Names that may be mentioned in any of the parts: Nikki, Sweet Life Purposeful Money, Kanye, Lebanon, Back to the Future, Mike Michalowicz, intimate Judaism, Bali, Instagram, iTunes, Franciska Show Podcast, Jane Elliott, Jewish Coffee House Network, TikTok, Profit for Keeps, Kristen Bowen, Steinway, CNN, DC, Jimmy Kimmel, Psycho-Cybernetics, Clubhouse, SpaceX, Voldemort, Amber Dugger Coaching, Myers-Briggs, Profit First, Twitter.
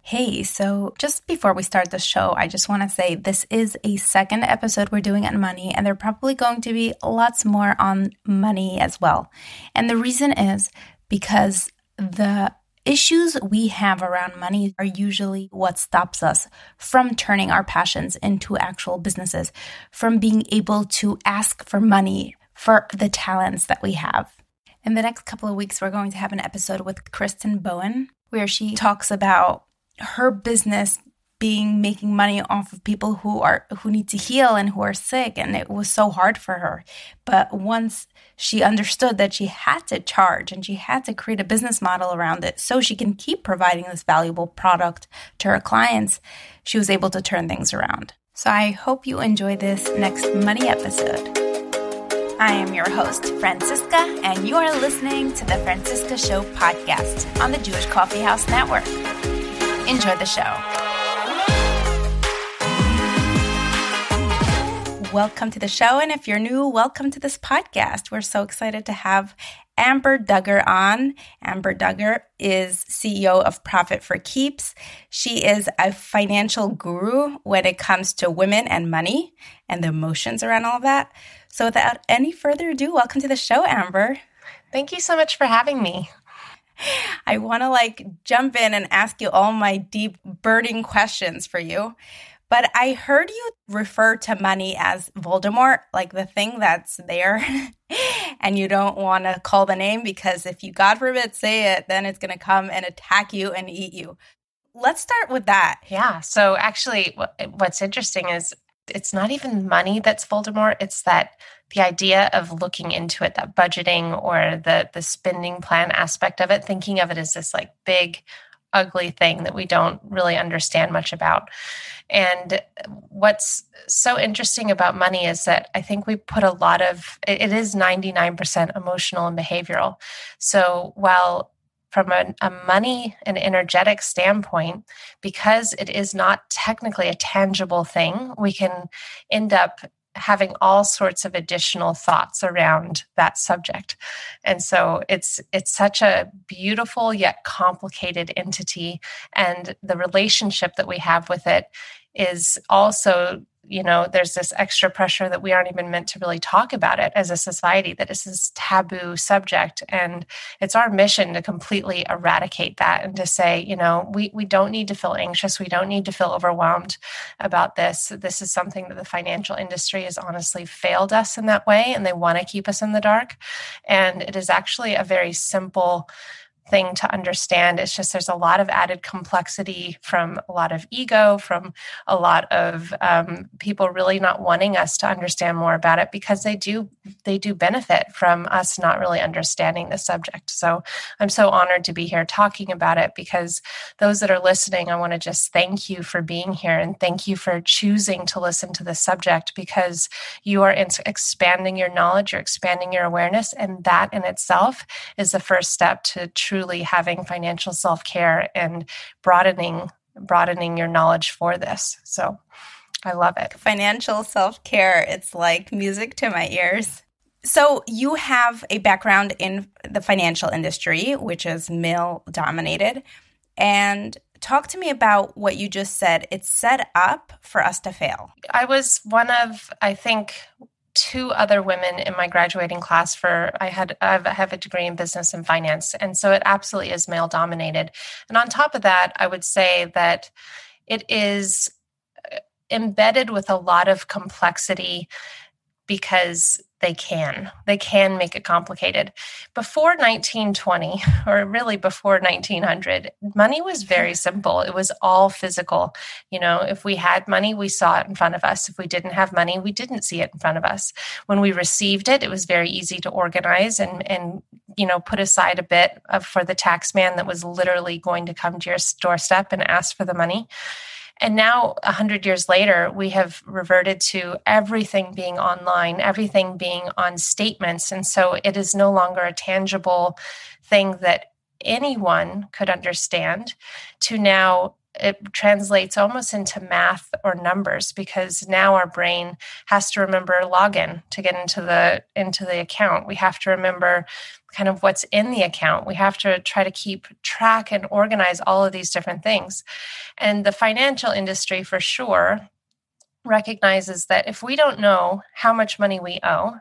Hey, so just before we start the show, I just want to say this is a second episode we're doing on money, and there are probably going to be lots more on money as well. And the reason is because the issues we have around money are usually what stops us from turning our passions into actual businesses, from being able to ask for money for the talents that we have. In the next couple of weeks, we're going to have an episode with Kristen Bowen, where she talks about her business being making money off of people who need to heal and who are sick, and it was so hard for her. But once she understood that she had to charge and she had to create a business model around it so she can keep providing this valuable product to her clients, she was able to turn things around. So I hope you enjoy this next money episode. I am your host, Franciska, and you are listening to the Franciska Show Podcast on the Jewish Coffee House Network. Enjoy the show. Welcome to the show, and if you're new, welcome to this podcast. We're so excited to have Amber Dugger on. Amber Dugger is CEO of Profit for Keeps. She is a financial guru when it comes to women and money and the emotions around all that. So without any further ado, welcome to the show, Amber. Thank you so much for having me. I want to jump in and ask you all my deep burning questions for you. But I heard you refer to money as Voldemort, like the thing that's there, and you don't want to call the name because if you, God forbid, say it, then it's going to come and attack you and eat you. Let's start with that. Yeah. So actually what's interesting is it's not even money that's Voldemort. It's that the idea of looking into it, that budgeting or the spending plan aspect of it, thinking of it as this big, ugly thing that we don't really understand much about. And what's so interesting about money is that I think we put a lot of, it is 99% emotional and behavioral. So while from a money and energetic standpoint, because it is not technically a tangible thing, we can end up having all sorts of additional thoughts around that subject. And so it's such a beautiful yet complicated entity. And the relationship that we have with it is also, there's this extra pressure that we aren't even meant to really talk about it as a society, that it's this taboo subject. And it's our mission to completely eradicate that and to say, we don't need to feel anxious. We don't need to feel overwhelmed about this. This is something that the financial industry has honestly failed us in that way, and they want to keep us in the dark. And it is actually a very simple thing to understand. It's just there's a lot of added complexity from a lot of ego, from a lot of people really not wanting us to understand more about it because they do benefit from us not really understanding the subject. So I'm so honored to be here talking about it because those that are listening, I want to just thank you for being here and thank you for choosing to listen to this subject because you are expanding your knowledge, you're expanding your awareness, and that in itself is the first step to truly having financial self-care and broadening your knowledge for this. So I love it. Financial self-care, it's like music to my ears. So you have a background in the financial industry, which is male-dominated. And talk to me about what you just said. It's set up for us to fail. I was one of, I think, two other women in my graduating class I have a degree in business and finance. And so it absolutely is male dominated. And on top of that, I would say that it is embedded with a lot of complexity because They can make it complicated. Before 1920, or really before 1900, money was very simple. It was all physical. You know, if we had money, we saw it in front of us. If we didn't have money, we didn't see it in front of us. When we received it, it was very easy to organize and you know, put aside a bit for the tax man that was literally going to come to your doorstep and ask for the money. And now, 100 years later, we have reverted to everything being online, everything being on statements. And so it is no longer a tangible thing that anyone could understand, to now it translates almost into math or numbers, because now our brain has to remember login to get into the account. We have to remember kind of what's in the account. We have to try to keep track and organize all of these different things. And the financial industry for sure recognizes that if we don't know how much money we owe,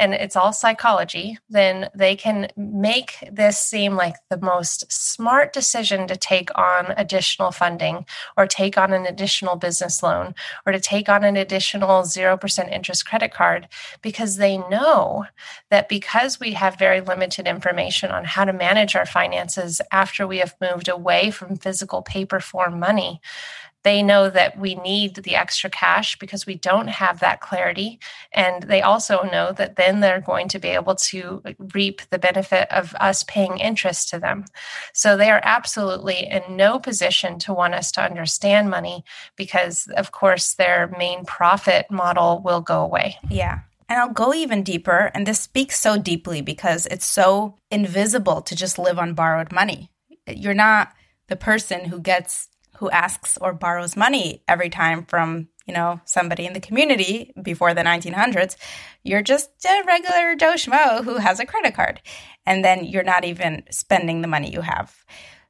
and it's all psychology, then they can make this seem like the most smart decision to take on additional funding, or take on an additional business loan, or to take on an additional 0% interest credit card, because they know that because we have very limited information on how to manage our finances after we have moved away from physical paper form money, they know that we need the extra cash because we don't have that clarity. And they also know that then they're going to be able to reap the benefit of us paying interest to them. So they are absolutely in no position to want us to understand money, because, of course, their main profit model will go away. Yeah. And I'll go even deeper. And this speaks so deeply because it's so invisible to just live on borrowed money. You're not the person who asks or borrows money every time from, you know, somebody in the community before the 1900s. You're just a regular Joe Schmo who has a credit card, and then you're not even spending the money you have.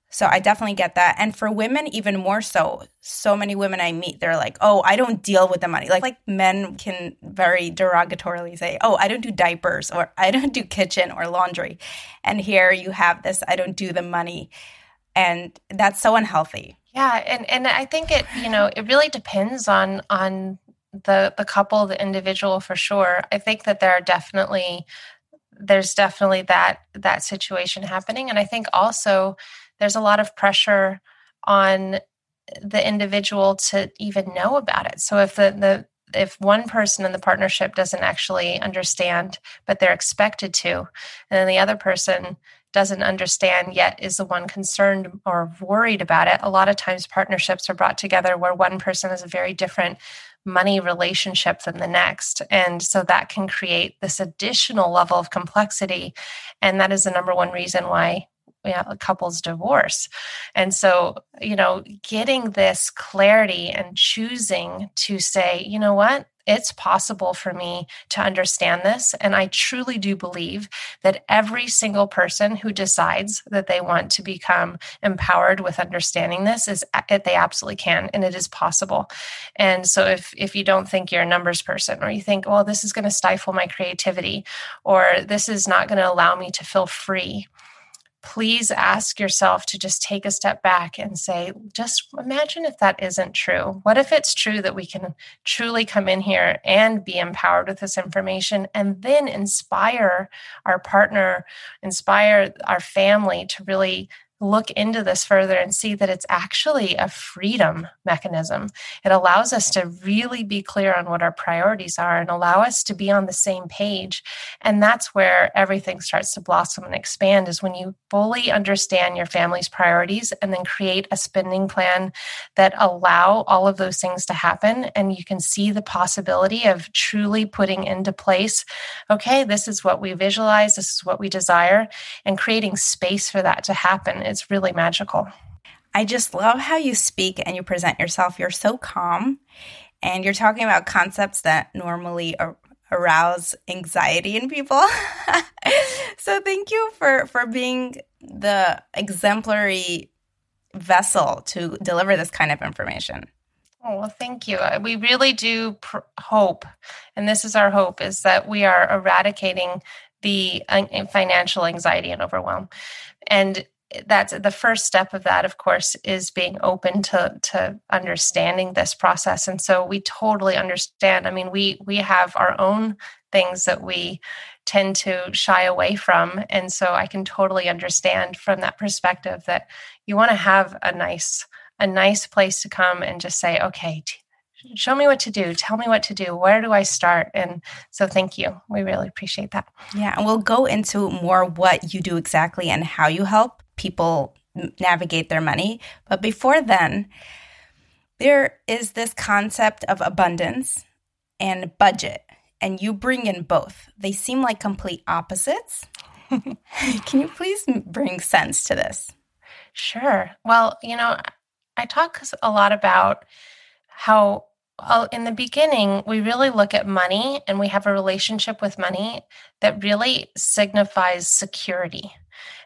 So I definitely get that. And for women, even more so. So many women I meet, they're like, oh, I don't deal with the money. Like men can very derogatorily say, oh, I don't do diapers, or I don't do kitchen or laundry. And here you have this, I don't do the money. And that's so unhealthy. Yeah. And I think it, you know, it really depends on the couple, the individual for sure. I think that there's definitely that situation happening. And I think also there's a lot of pressure on the individual to even know about it. So if if one person in the partnership doesn't actually understand, but they're expected to, and then the other person doesn't understand yet is the one concerned or worried about it. A lot of times partnerships are brought together where one person has a very different money relationship than the next. And so that can create this additional level of complexity. And that is the number one reason why couples divorce. And so, you know, getting this clarity and choosing to say, you know what, it's possible for me to understand this. And I truly do believe that every single person who decides that they want to become empowered with understanding this they absolutely can, and it is possible. And so if you don't think you're a numbers person, or you think, well, this is going to stifle my creativity, or this is not going to allow me to feel free, please ask yourself to just take a step back and say, just imagine if that isn't true. What if it's true that we can truly come in here and be empowered with this information, and then inspire our partner, inspire our family to really look into this further and see that it's actually a freedom mechanism. It allows us to really be clear on what our priorities are and allow us to be on the same page. And that's where everything starts to blossom and expand, is when you fully understand your family's priorities and then create a spending plan that allow all of those things to happen. And you can see the possibility of truly putting into place, okay, this is what we visualize, this is what we desire, and creating space for that to happen. It's really magical. I just love how you speak and you present yourself. You're so calm, and you're talking about concepts that normally arouse anxiety in people. So thank you for being the exemplary vessel to deliver this kind of information. Oh, well, thank you. We really do hope, and this is our hope, is that we are eradicating the financial anxiety and overwhelm. And that's the first step of that, of course, is being open to understanding this process. And so we totally understand. I mean, we have our own things that we tend to shy away from. And so I can totally understand from that perspective that you want to have a nice place to come and just say, okay, show me what to do. Tell me what to do. Where do I start? And so thank you. We really appreciate that. Yeah. And we'll go into more what you do exactly and how you help people navigate their money. But before then, there is this concept of abundance and budget, and you bring in both. They seem like complete opposites. Can you please bring sense to this? Sure. Well, I talk a lot about how in the beginning, we really look at money and we have a relationship with money that really signifies security.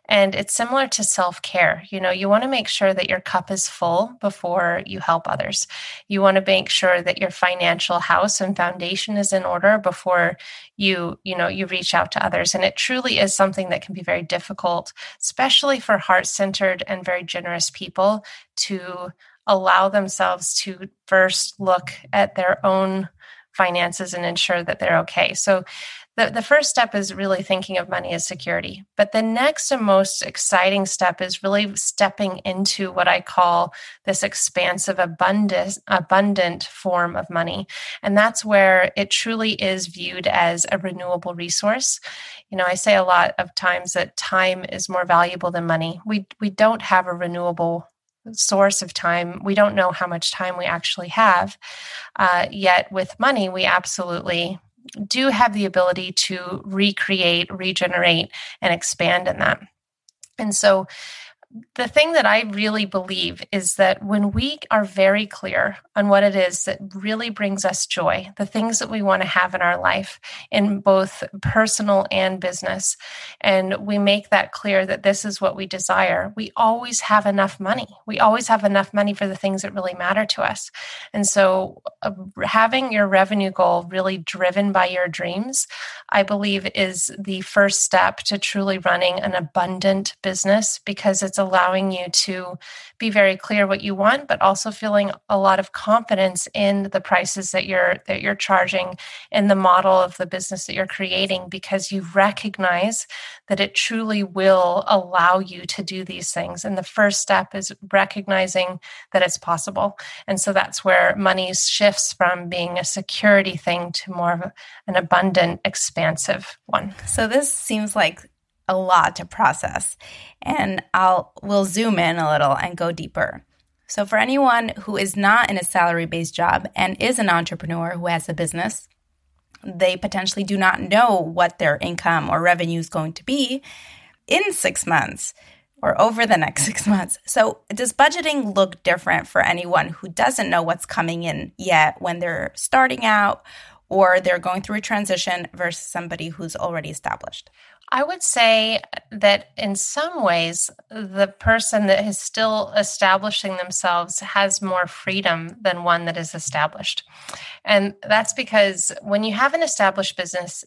And it's similar to self-care. You want to make sure that your cup is full before you help others. You want to make sure that your financial house and foundation is in order before you reach out to others. And it truly is something that can be very difficult, especially for heart-centered and very generous people, to allow themselves to first look at their own finances and ensure that they're okay. So the first step is really thinking of money as security. But the next and most exciting step is really stepping into what I call this expansive, abundant form of money. And that's where it truly is viewed as a renewable resource. I say a lot of times that time is more valuable than money. We don't have a renewable source of time. We don't know how much time we actually have. Yet with money, we absolutely do have the ability to recreate, regenerate, and expand in that. And so the thing that I really believe is that when we are very clear on what it is that really brings us joy, the things that we want to have in our life in both personal and business, and we make that clear that this is what we desire, we always have enough money. We always have enough money for the things that really matter to us. And so having your revenue goal really driven by your dreams, I believe, is the first step to truly running an abundant business, because it's allowing you to be very clear what you want, but also feeling a lot of confidence in the prices that you're charging and the model of the business that you're creating, because you recognize that it truly will allow you to do these things. And the first step is recognizing that it's possible. And so that's where money shifts from being a security thing to more of an abundant, expansive one. So this seems like a lot to process, and we'll zoom in a little and go deeper. So for anyone who is not in a salary-based job and is an entrepreneur who has a business, they potentially do not know what their income or revenue is going to be in 6 months or over the next 6 months. So does budgeting look different for anyone who doesn't know what's coming in yet when they're starting out or they're going through a transition versus somebody who's already established? I would say that in some ways, the person that is still establishing themselves has more freedom than one that is established. And that's because when you have an established business,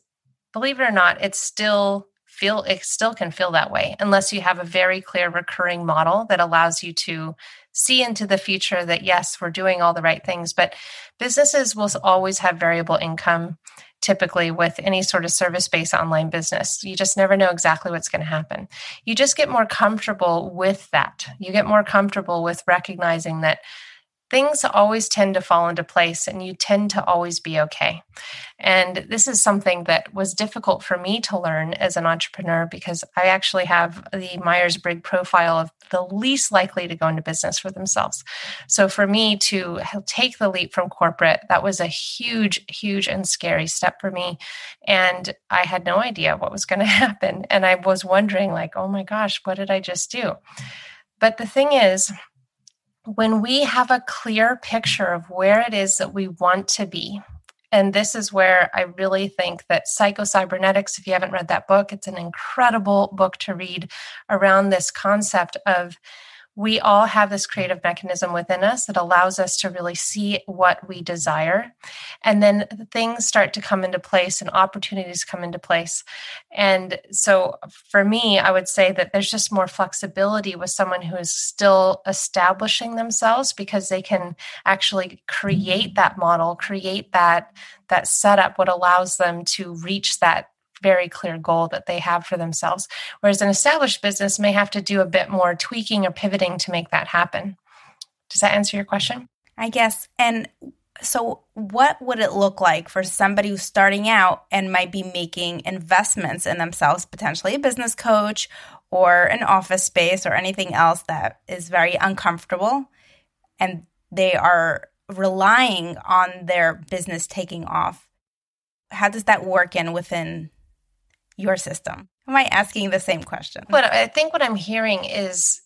believe it or not, it still can feel that way, unless you have a very clear recurring model that allows you to see into the future that, yes, we're doing all the right things. But businesses will always have variable income. Typically with any sort of service-based online business, you just never know exactly what's going to happen. You just get more comfortable with that. You get more comfortable with recognizing that things always tend to fall into place and you tend to always be okay. And this is something that was difficult for me to learn as an entrepreneur, because I actually have the Myers-Briggs profile of the least likely to go into business for themselves. So for me to take the leap from corporate, that was a huge, huge and scary step for me. And I had no idea what was going to happen. And I was wondering, like, oh my gosh, what did I just do? But the thing is, when we have a clear picture of where it is that we want to be, and this is where I really think that Psycho-Cybernetics, if you haven't read that book, it's an incredible book to read around this concept of we all have this creative mechanism within us that allows us to really see what we desire. And then things start to come into place and opportunities come into place. And so for me, I would say that there's just more flexibility with someone who is still establishing themselves, because they can actually create that model, create that setup, what allows them to reach that very clear goal that they have for themselves. Whereas an established business may have to do a bit more tweaking or pivoting to make that happen. Does that answer your question? I guess. And so what would it look like for somebody who's starting out and might be making investments in themselves, potentially a business coach or an office space or anything else that is very uncomfortable, and they are relying on their business taking off? How does that work within your system? Am I asking the same question? But I think what I'm hearing is,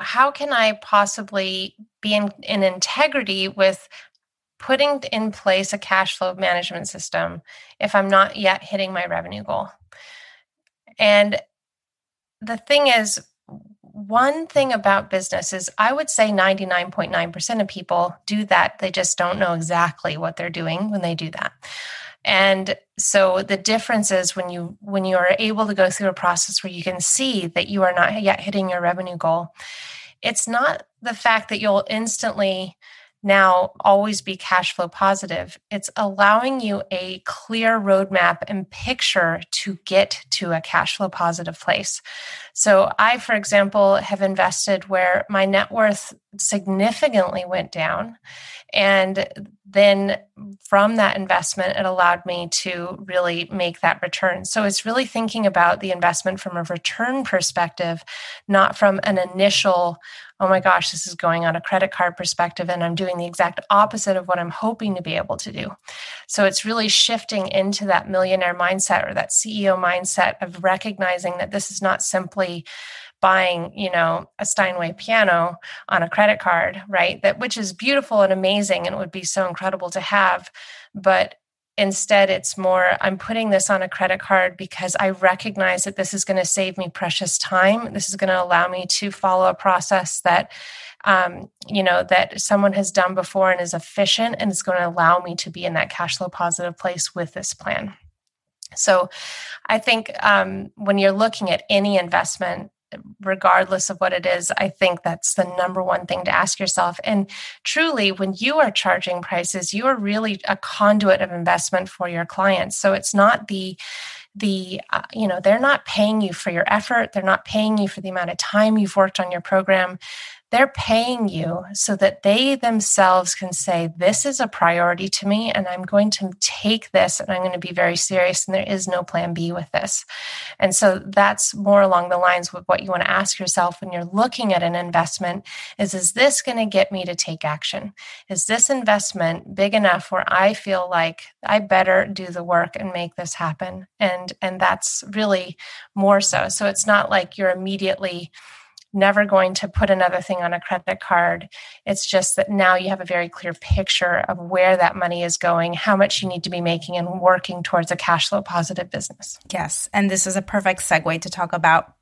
how can I possibly be in integrity with putting in place a cash flow management system if I'm not yet hitting my revenue goal? And the thing is, one thing about business is I would say 99.9% of people do that. They just don't know exactly what they're doing when they do that. And so the difference is when you are able to go through a process where you can see that you are not yet hitting your revenue goal, it's not the fact that you'll instantly now always be cash flow positive. It's allowing you a clear roadmap and picture to get to a cash flow positive place. So I, for example, have invested where my net worth significantly went down. And then from that investment, it allowed me to really make that return. So it's really thinking about the investment from a return perspective, not from an initial, oh my gosh, this is going on a credit card perspective, and I'm doing the exact opposite of what I'm hoping to be able to do. So it's really shifting into that millionaire mindset or that CEO mindset of recognizing that this is not simply buying, a Steinway piano on a credit card, right? That, which is beautiful and amazing, and it would be so incredible to have. But instead, it's more, I'm putting this on a credit card because I recognize that this is going to save me precious time. This is going to allow me to follow a process that, that someone has done before and is efficient, and it's going to allow me to be in that cash flow positive place with this plan. So I think when you're looking at any investment, regardless of what it is, I think that's the number one thing to ask yourself. And truly, when you are charging prices, you are really a conduit of investment for your clients. So it's not the they're not paying you for your effort. They're not paying you for the amount of time you've worked on your program. They're paying you so that they themselves can say, this is a priority to me, and I'm going to take this, and I'm going to be very serious, and there is no plan B with this. And so that's more along the lines with what you want to ask yourself when you're looking at an investment is this going to get me to take action? Is this investment big enough where I feel like I better do the work and make this happen? And that's really more so. So it's not like you're immediately never going to put another thing on a credit card. It's just that now you have a very clear picture of where that money is going, how much you need to be making, and working towards a cash flow positive business. Yes. And this is a perfect segue to talk about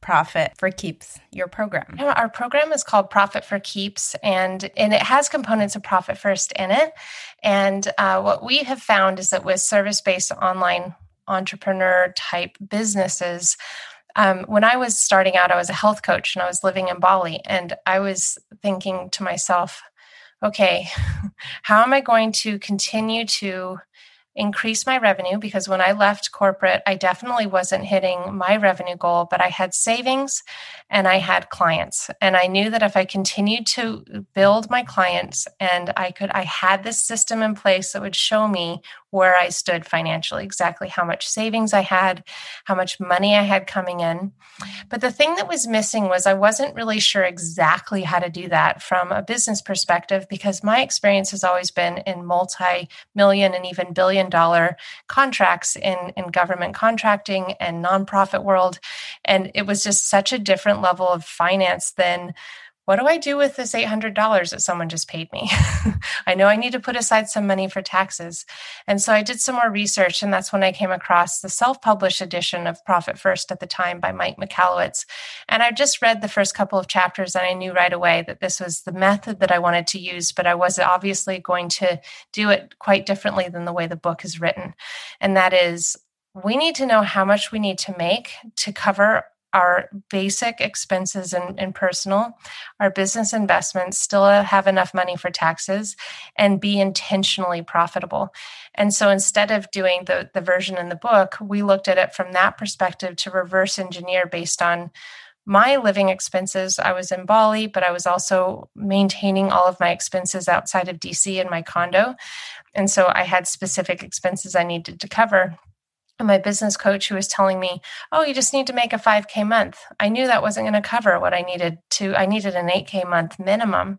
Profit for Keeps, your program. Our program is called Profit for Keeps, and it has components of Profit First in it. And what we have found is that with service-based online entrepreneur type businesses, when I was starting out, I was a health coach and I was living in Bali, and I was thinking to myself, okay, how am I going to continue to increase my revenue? Because when I left corporate, I definitely wasn't hitting my revenue goal, but I had savings and I had clients. And I knew that if I continued to build my clients, and I had this system in place that would show me where I stood financially, exactly how much savings I had, how much money I had coming in. But the thing that was missing was I wasn't really sure exactly how to do that from a business perspective, because my experience has always been in multi-million and even billion-dollar contracts in government contracting and nonprofit world. And it was just such a different level of finance than what do I do with this $800 that someone just paid me? I know I need to put aside some money for taxes. And so I did some more research, and that's when I came across the self-published edition of Profit First at the time by Mike Michalowicz. And I just read the first couple of chapters, and I knew right away that this was the method that I wanted to use, but I was obviously going to do it quite differently than the way the book is written. And that is, we need to know how much we need to make to cover our basic expenses and personal, our business investments, still have enough money for taxes, and be intentionally profitable. And so instead of doing the version in the book, we looked at it from that perspective to reverse engineer based on my living expenses. I was in Bali, but I was also maintaining all of my expenses outside of DC in my condo. And so I had specific expenses I needed to cover. And my business coach, who was telling me, oh, you just need to make a 5K month. I knew that wasn't going to cover what I needed to. I needed an 8K month minimum.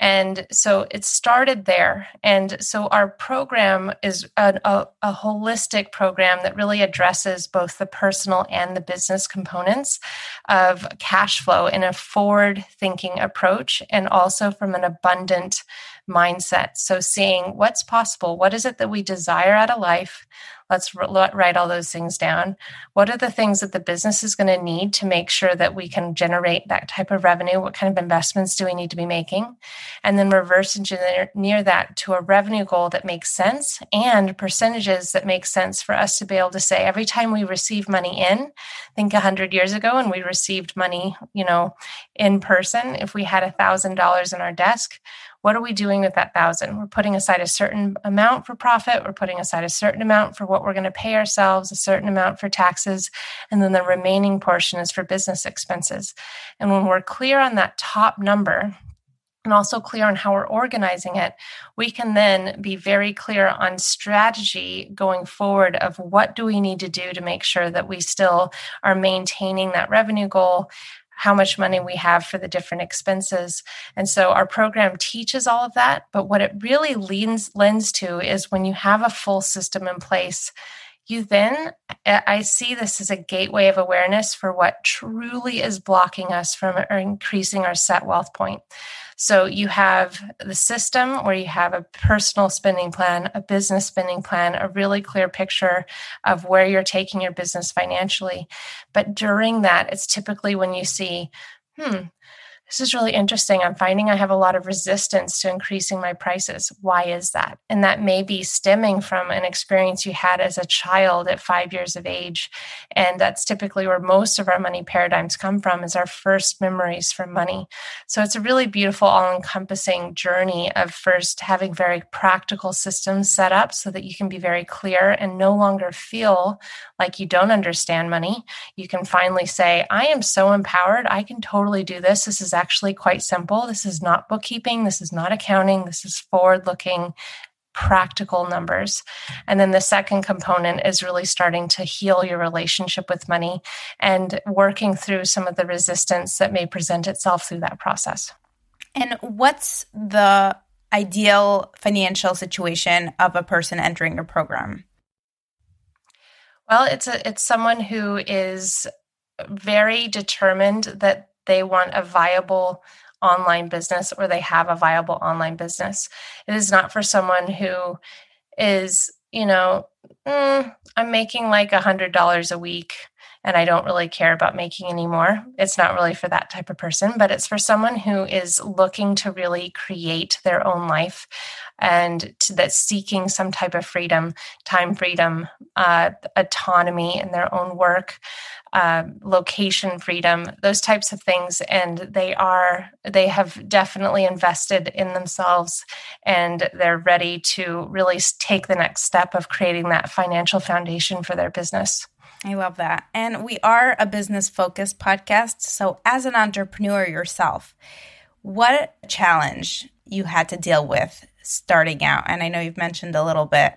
And so it started there. And so our program is a holistic program that really addresses both the personal and the business components of cash flow in a forward-thinking approach, and also from an abundant mindset. So seeing what's possible, what is it that we desire out of life? Let's write all those things down. What are the things that the business is going to need to make sure that we can generate that type of revenue? What kind of investments do we need to be making? And then reverse engineer that to a revenue goal that makes sense, and percentages that make sense for us to be able to say, every time we receive money in, think 100 years ago when we received money, in person, if we had $1,000 in our desk, what are we doing with that $1,000? We're putting aside a certain amount for profit. We're putting aside a certain amount for what we're going to pay ourselves, a certain amount for taxes, and then the remaining portion is for business expenses. And when we're clear on that top number, and also clear on how we're organizing it, we can then be very clear on strategy going forward of what do we need to do to make sure that we still are maintaining that revenue goal, how much money we have for the different expenses. And so our program teaches all of that, but what it really lends to is when you have a full system in place, you then, I see this as a gateway of awareness for what truly is blocking us from increasing our set wealth point. So you have the system where you have a personal spending plan, a business spending plan, a really clear picture of where you're taking your business financially. But during that, it's typically when you see, this is really interesting. I'm finding I have a lot of resistance to increasing my prices. Why is that? And that may be stemming from an experience you had as a child at 5 years of age. And that's typically where most of our money paradigms come from, is our first memories from money. So it's a really beautiful, all-encompassing journey of first having very practical systems set up so that you can be very clear and no longer feel like you don't understand money. You can finally say, I am so empowered. I can totally do this. This is actually quite simple. This is not bookkeeping. This is not accounting. This is forward-looking, practical numbers. And then the second component is really starting to heal your relationship with money and working through some of the resistance that may present itself through that process. And what's the ideal financial situation of a person entering your program? Well, it's someone who is very determined that they want a viable online business, or they have a viable online business. It is not for someone who is, I'm making like $100 a week and I don't really care about making any more. It's not really for that type of person, but it's for someone who is looking to really create their own life and that's seeking some type of freedom, time freedom, autonomy in their own work, location freedom, those types of things. And they have definitely invested in themselves, and they're ready to really take the next step of creating that financial foundation for their business. I love that. And we are a business-focused podcast. So as an entrepreneur yourself, what challenge you had to deal with starting out? And I know you've mentioned a little bit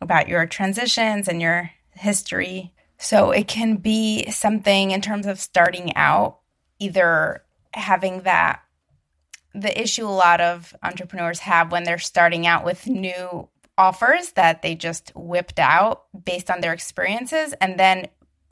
about your transitions and your history. So it can be something in terms of starting out, either having the issue a lot of entrepreneurs have when they're starting out with new offers that they just whipped out based on their experiences, and then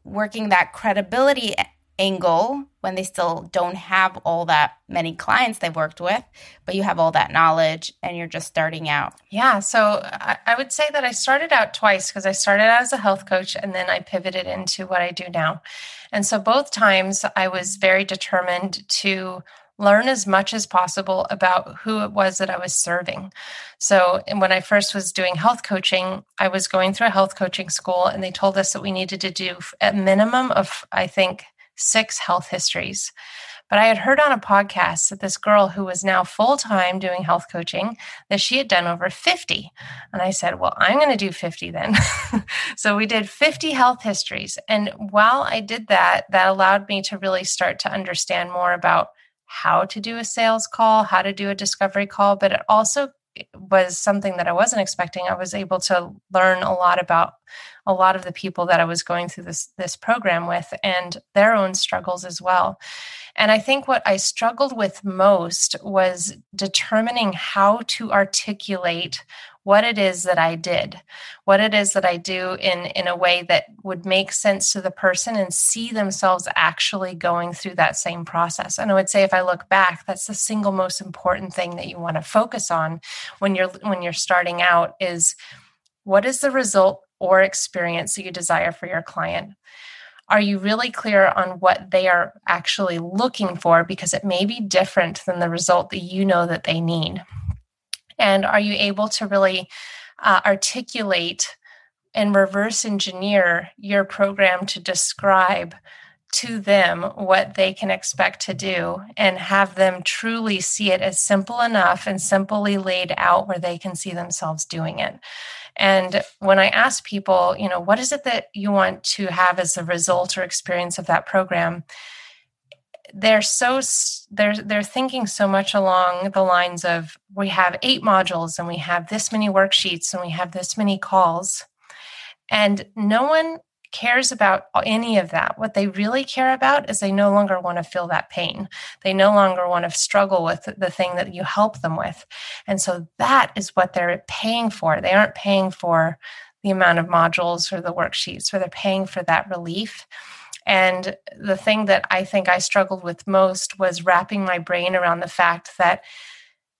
working that credibility angle when they still don't have all that many clients they've worked with, but you have all that knowledge and you're just starting out? Yeah. So I would say that I started out twice, because I started out as a health coach and then I pivoted into what I do now. And so both times I was very determined to learn as much as possible about who it was that I was serving. So when I first was doing health coaching, I was going through a health coaching school, and they told us that we needed to do a minimum of, I think, 6 health histories. But I had heard on a podcast that this girl who was now full-time doing health coaching, that she had done over 50. And I said, well, I'm going to do 50 then. So we did 50 health histories. And while I did that, that allowed me to really start to understand more about how to do a sales call, how to do a discovery call. But it also was something that I wasn't expecting. I was able to learn a lot about a lot of the people that I was going through this program with, and their own struggles as well. And I think what I struggled with most was determining how to articulate what it is that I did, what it is that I do in a way that would make sense to the person and see themselves actually going through that same process. And I would say, if I look back, that's the single most important thing that you want to focus on when you're starting out is, what is the result or experience that you desire for your client? Are you really clear on what they are actually looking for? Because it may be different than the result that you know that they need. And are you able to really articulate and reverse engineer your program to describe to them what they can expect to do, and have them truly see it as simple enough and simply laid out where they can see themselves doing it? And when I ask people, you know, what is it that you want to have as the result or experience of that program, they're thinking so much along the lines of, we have 8 modules and we have this many worksheets and we have this many calls. And no one cares about any of that. What they really care about is they no longer want to feel that pain. They no longer want to struggle with the thing that you help them with. And so that is what they're paying for. They aren't paying for the amount of modules or the worksheets, or they're paying for that relief. And the thing that I think I struggled with most was wrapping my brain around the fact that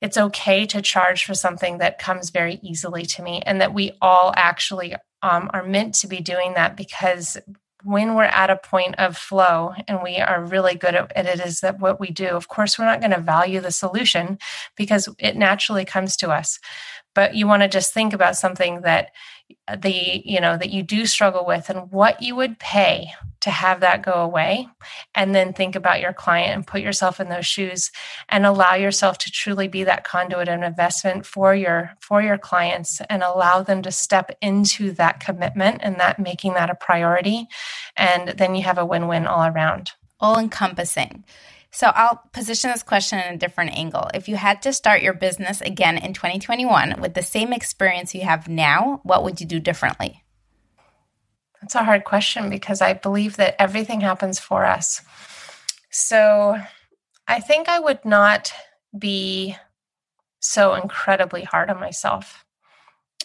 it's okay to charge for something that comes very easily to me, and that we all actually are meant to be doing that, because when we're at a point of flow and we are really good at it, is that what we do. Of course, we're not going to value the solution because it naturally comes to us. But you want to just think about something that that you do struggle with, and what you would pay to have that go away. And then think about your client and put yourself in those shoes, and allow yourself to truly be that conduit and investment for your clients, and allow them to step into that commitment and that making that a priority. And then you have a win-win all around. All encompassing. So I'll position this question in a different angle. If you had to start your business again in 2021 with the same experience you have now, what would you do differently? That's a hard question, because I believe that everything happens for us. So I think I would not be so incredibly hard on myself.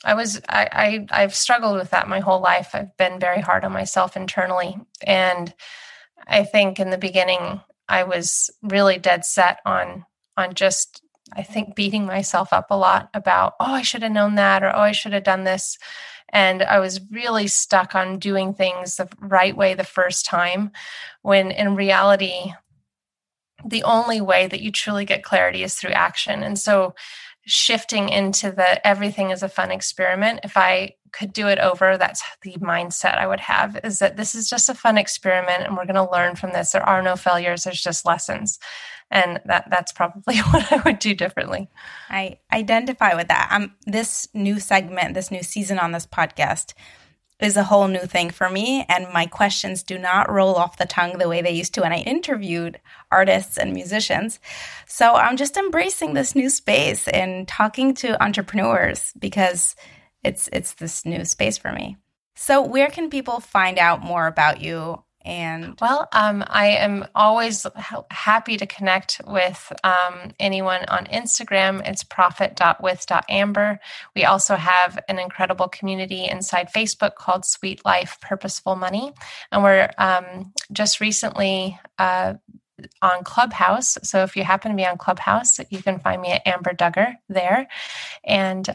I've struggled with that my whole life. I've been very hard on myself internally. And I think in the beginning, I was really dead set on just, I think, beating myself up a lot about, oh, I should have known that, or, oh, I should have done this. And I was really stuck on doing things the right way the first time, when in reality, the only way that you truly get clarity is through action. And so shifting into the everything is a fun experiment, if I could do it over, that's the mindset I would have, is that this is just a fun experiment and we're going to learn from this. There are no failures. There's just lessons. And that's probably what I would do differently. I identify with that. This new segment, this new season on this podcast is a whole new thing for me. And my questions do not roll off the tongue the way they used to when I interviewed artists and musicians. So I'm just embracing this new space and talking to entrepreneurs, because it's this new space for me. So where can people find out more about you And well, I am always happy to connect with anyone on Instagram. It's profit.with.amber. We also have an incredible community inside Facebook called Sweet Life Purposeful Money. And we're just recently on Clubhouse. So if you happen to be on Clubhouse, you can find me at Amber Dugger there. And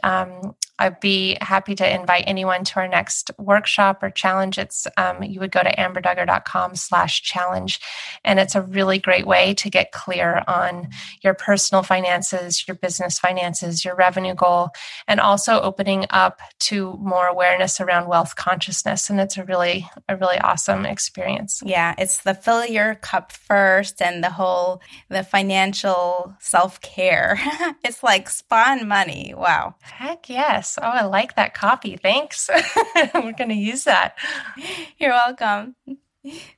I'd be happy to invite anyone to our next workshop or challenge. It's you would go to amberdugger.com/challenge. And it's a really great way to get clear on your personal finances, your business finances, your revenue goal, and also opening up to more awareness around wealth consciousness. And it's a really awesome experience. Yeah, it's the fill your cup first and the financial self-care. It's like spa and money. Wow. Heck yes. Oh, I like that copy. Thanks. We're going to use that. You're welcome.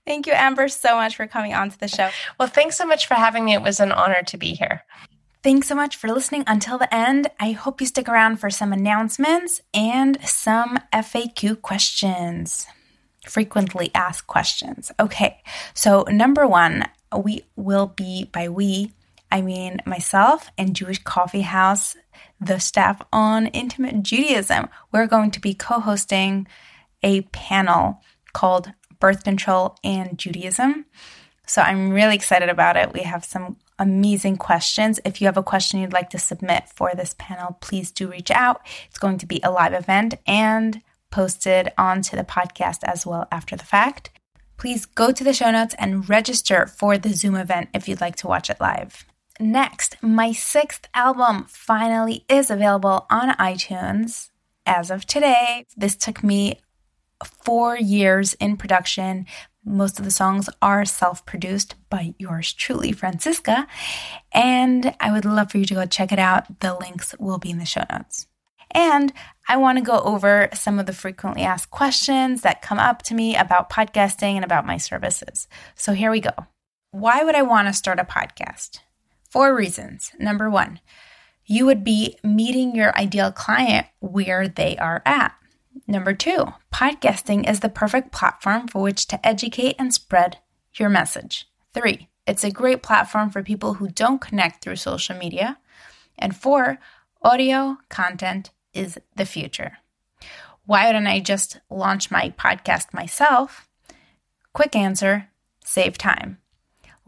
Thank you, Amber, so much for coming on to the show. Well, thanks so much for having me. It was an honor to be here. Thanks so much for listening until the end. I hope you stick around for some announcements and some FAQ questions, frequently asked questions. Okay, so number one, I mean myself and Jewish Coffee House, the staff on Intimate Judaism. We're going to be co-hosting a panel called Birth Control and Judaism. So I'm really excited about it. We have some amazing questions. If you have a question you'd like to submit for this panel, please do reach out. It's going to be a live event and posted onto the podcast as well after the fact. Please go to the show notes and register for the Zoom event if you'd like to watch it live. Next, my 6th album finally is available on iTunes as of today. This took me 4 years in production. Most of the songs are self-produced by yours truly, Franciska, and I would love for you to go check it out. The links will be in the show notes. And I want to go over some of the frequently asked questions that come up to me about podcasting and about my services. So here we go. Why would I want to start a podcast? 4 reasons. Number 1, you would be meeting your ideal client where they are at. Number 2, podcasting is the perfect platform for which to educate and spread your message. 3, it's a great platform for people who don't connect through social media. And 4, audio content is the future. Why wouldn't I just launch my podcast myself? Quick answer, save time.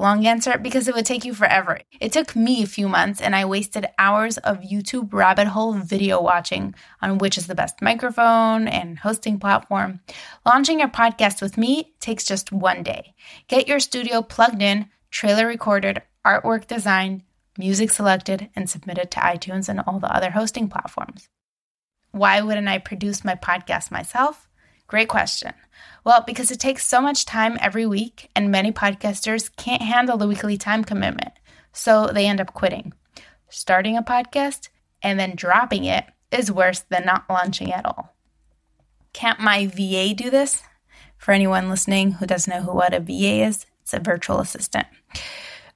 Long answer, because it would take you forever. It took me a few months and I wasted hours of YouTube rabbit hole video watching on which is the best microphone and hosting platform. Launching your podcast with me takes just 1 day. Get your studio plugged in, trailer recorded, artwork designed, music selected, and submitted to iTunes and all the other hosting platforms. Why wouldn't I produce my podcast myself? Great question. Well, because it takes so much time every week and many podcasters can't handle the weekly time commitment, so they end up quitting. Starting a podcast and then dropping it is worse than not launching at all. Can't my VA do this? For anyone listening who doesn't know what a VA is, it's a virtual assistant.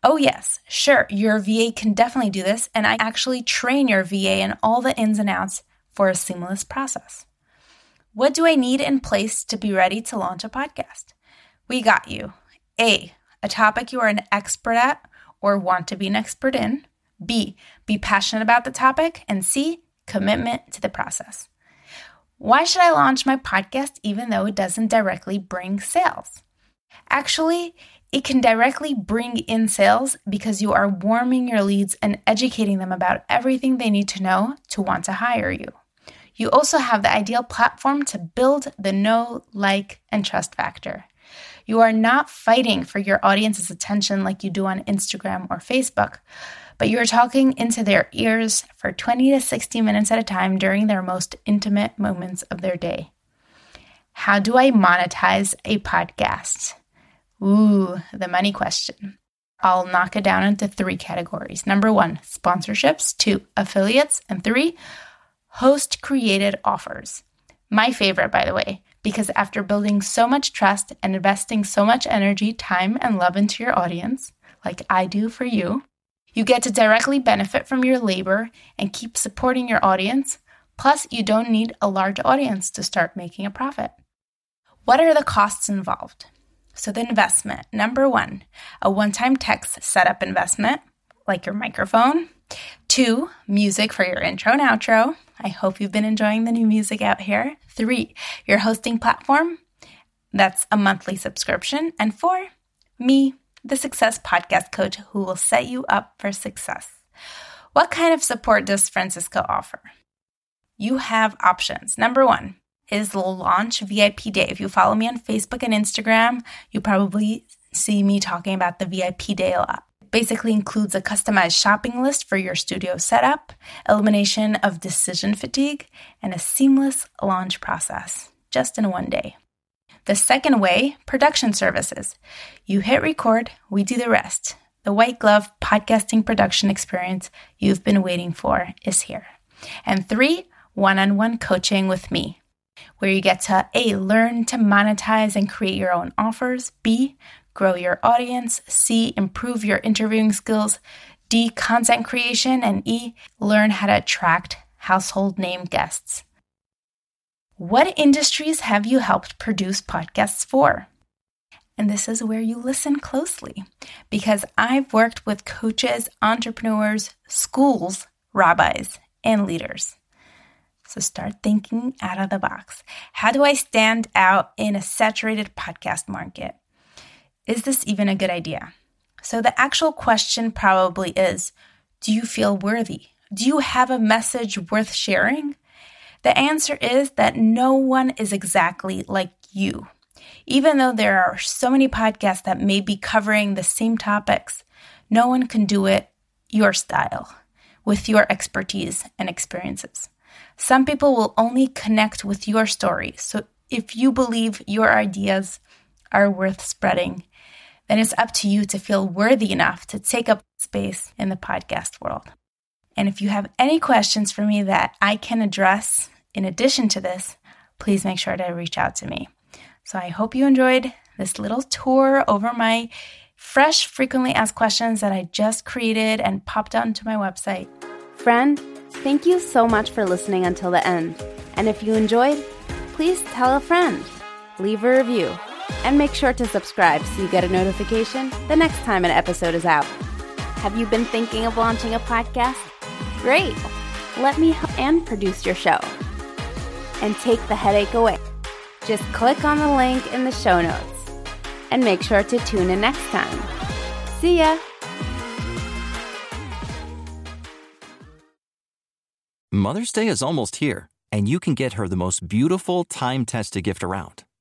Oh yes, sure, your VA can definitely do this, and I actually train your VA in all the ins and outs for a seamless process. What do I need in place to be ready to launch a podcast? We got you. A, a topic you are an expert at or want to be an expert in. B, be passionate about the topic. And C, commitment to the process. Why should I launch my podcast even though it doesn't directly bring sales? Actually, it can directly bring in sales because you are warming your leads and educating them about everything they need to know to want to hire you. You also have the ideal platform to build the know, like, and trust factor. You are not fighting for your audience's attention like you do on Instagram or Facebook, but you are talking into their ears for 20 to 60 minutes at a time during their most intimate moments of their day. How do I monetize a podcast? Ooh, the money question. I'll knock it down into 3 categories. Number 1, sponsorships. 2, affiliates. And 3, host-created offers. My favorite, by the way, because after building so much trust and investing so much energy, time, and love into your audience, like I do for you, you get to directly benefit from your labor and keep supporting your audience. Plus, you don't need a large audience to start making a profit. What are the costs involved? So the investment, number one, a one-time tech setup investment, like your microphone. Two, music for your intro and outro. I hope you've been enjoying the new music out here. Three, your hosting platform. That's a monthly subscription. And four, me, the success podcast coach who will set you up for success. What kind of support does Franciska offer? You have options. Number one is Launch VIP Day. If you follow me on Facebook and Instagram, you probably see me talking about the VIP Day a lot. It basically includes a customized shopping list for your studio setup, elimination of decision fatigue, and a seamless launch process just in one day. The second way, production services. You hit record, we do the rest. The white glove podcasting production experience you've been waiting for is here. And three, one-on-one coaching with me, where you get to A, learn to monetize and create your own offers, B, grow your audience, C, improve your interviewing skills, D, content creation, and E, learn how to attract household name guests. What industries have you helped produce podcasts for? And this is where you listen closely, because I've worked with coaches, entrepreneurs, schools, rabbis, and leaders. So start thinking out of the box. How do I stand out in a saturated podcast market? Is this even a good idea? So the actual question probably is, do you feel worthy? Do you have a message worth sharing? The answer is that no one is exactly like you. Even though there are so many podcasts that may be covering the same topics, no one can do it your style, with your expertise and experiences. Some people will only connect with your story. So if you believe your ideas are worth spreading, then it's up to you to feel worthy enough to take up space in the podcast world. And if you have any questions for me that I can address in addition to this, please make sure to reach out to me. So I hope you enjoyed this little tour over my fresh frequently asked questions that I just created and popped onto my website. Friend, thank you so much for listening until the end. And if you enjoyed, please tell a friend, leave a review, and make sure to subscribe so you get a notification the next time an episode is out. Have you been thinking of launching a podcast? Great! Let me help and produce your show and take the headache away. Just click on the link in the show notes and make sure to tune in next time. See ya! Mother's Day is almost here, and you can get her the most beautiful time-tested gift around,